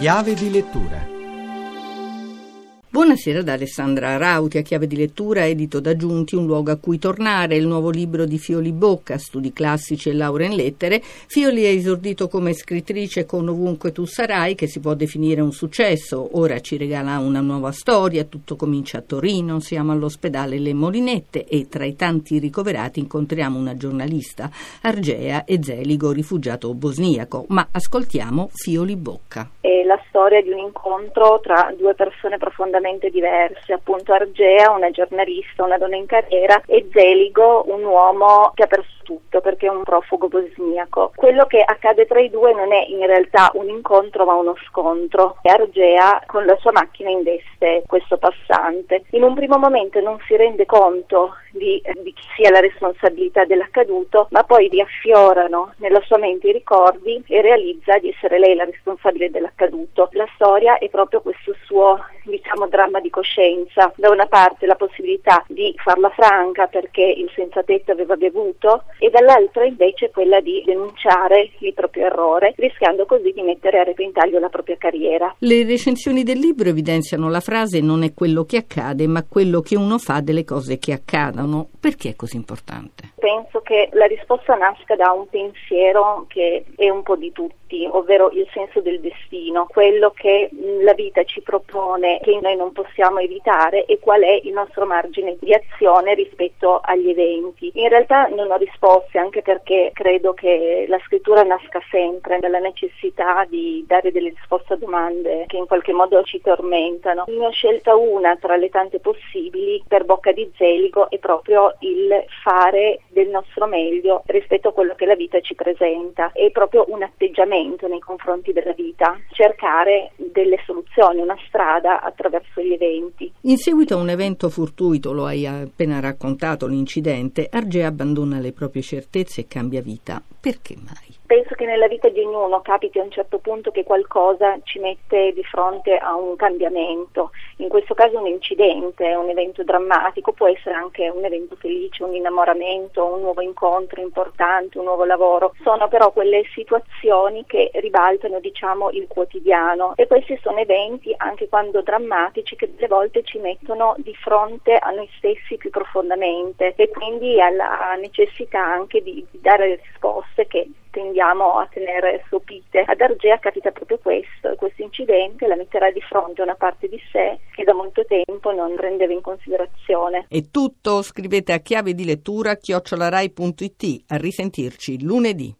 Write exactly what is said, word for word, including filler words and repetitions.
Chiave di lettura. Buonasera da Alessandra Rauti a Chiave di lettura, edito da Giunti, un luogo a cui tornare, il nuovo libro di Fioly Bocca, studi classici e laurea in lettere. Fioly è esordito come scrittrice con Ovunque tu sarai, che si può definire un successo, ora ci regala una nuova storia, tutto comincia a Torino, siamo all'ospedale Le Molinette e tra i tanti ricoverati incontriamo una giornalista, Argea, e Zeligo, rifugiato bosniaco, ma ascoltiamo Fioly Bocca. È la storia di un incontro tra due persone profondamente diverse, appunto Argea, una giornalista, una donna in carriera, e Zeligo, un uomo che ha perso tutto perché è un profugo bosniaco. Quello che accade tra i due non è in realtà un incontro ma uno scontro. Argea con la sua macchina investe questo passante. In un primo momento non si rende conto di, di chi sia la responsabilità dell'accaduto, ma poi riaffiorano nella sua mente i ricordi e realizza di essere lei la responsabile dell'accaduto. La storia è proprio questo suo, diciamo, dramma di coscienza. Da una parte la possibilità di farla franca perché il senzatetto aveva bevuto, e dall'altra invece quella di denunciare il proprio errore, rischiando così di mettere a repentaglio la propria carriera. Le recensioni del libro evidenziano la frase: non è quello che accade, ma quello che uno fa delle cose che accadono. Perché è così importante? Penso che la risposta nasca da un pensiero che è un po' di tutti, ovvero il senso del destino, quello che la vita ci propone, che noi non possiamo evitare, e qual è il nostro margine di azione rispetto agli eventi. In realtà non ho risposte, anche perché credo che la scrittura nasca sempre dalla necessità di dare delle risposte a domande che in qualche modo ci tormentano. Ne ho scelta una tra le tante possibili. Per bocca di Zeligo è proprio il fare del nostro meglio rispetto a quello che la vita ci presenta, è proprio un atteggiamento nei confronti della vita, cercare delle soluzioni, una strada attraverso gli eventi. In seguito a un evento fortuito, lo hai appena raccontato, l'incidente, Argea abbandona le proprie certezze e cambia vita. Perché mai? Penso che nella vita di ognuno capiti a un certo punto che qualcosa ci mette di fronte a un cambiamento, in questo caso un incidente, un evento drammatico, può essere anche un evento felice, un innamoramento, un nuovo incontro importante, un nuovo lavoro. Sono però quelle situazioni che ribaltano, diciamo, il quotidiano, e questi sono eventi, anche quando drammatici, che delle volte ci mettono di fronte a noi stessi più profondamente, e quindi alla necessità anche di, di dare risposte che tendiamo a tenere sopite. Ad Argea capita proprio questo, e questo incidente la metterà di fronte a una parte di sé che da molto tempo non prendeva in considerazione. È tutto, scrivete a chiave di lettura chiocciola rai punto it. A risentirci lunedì.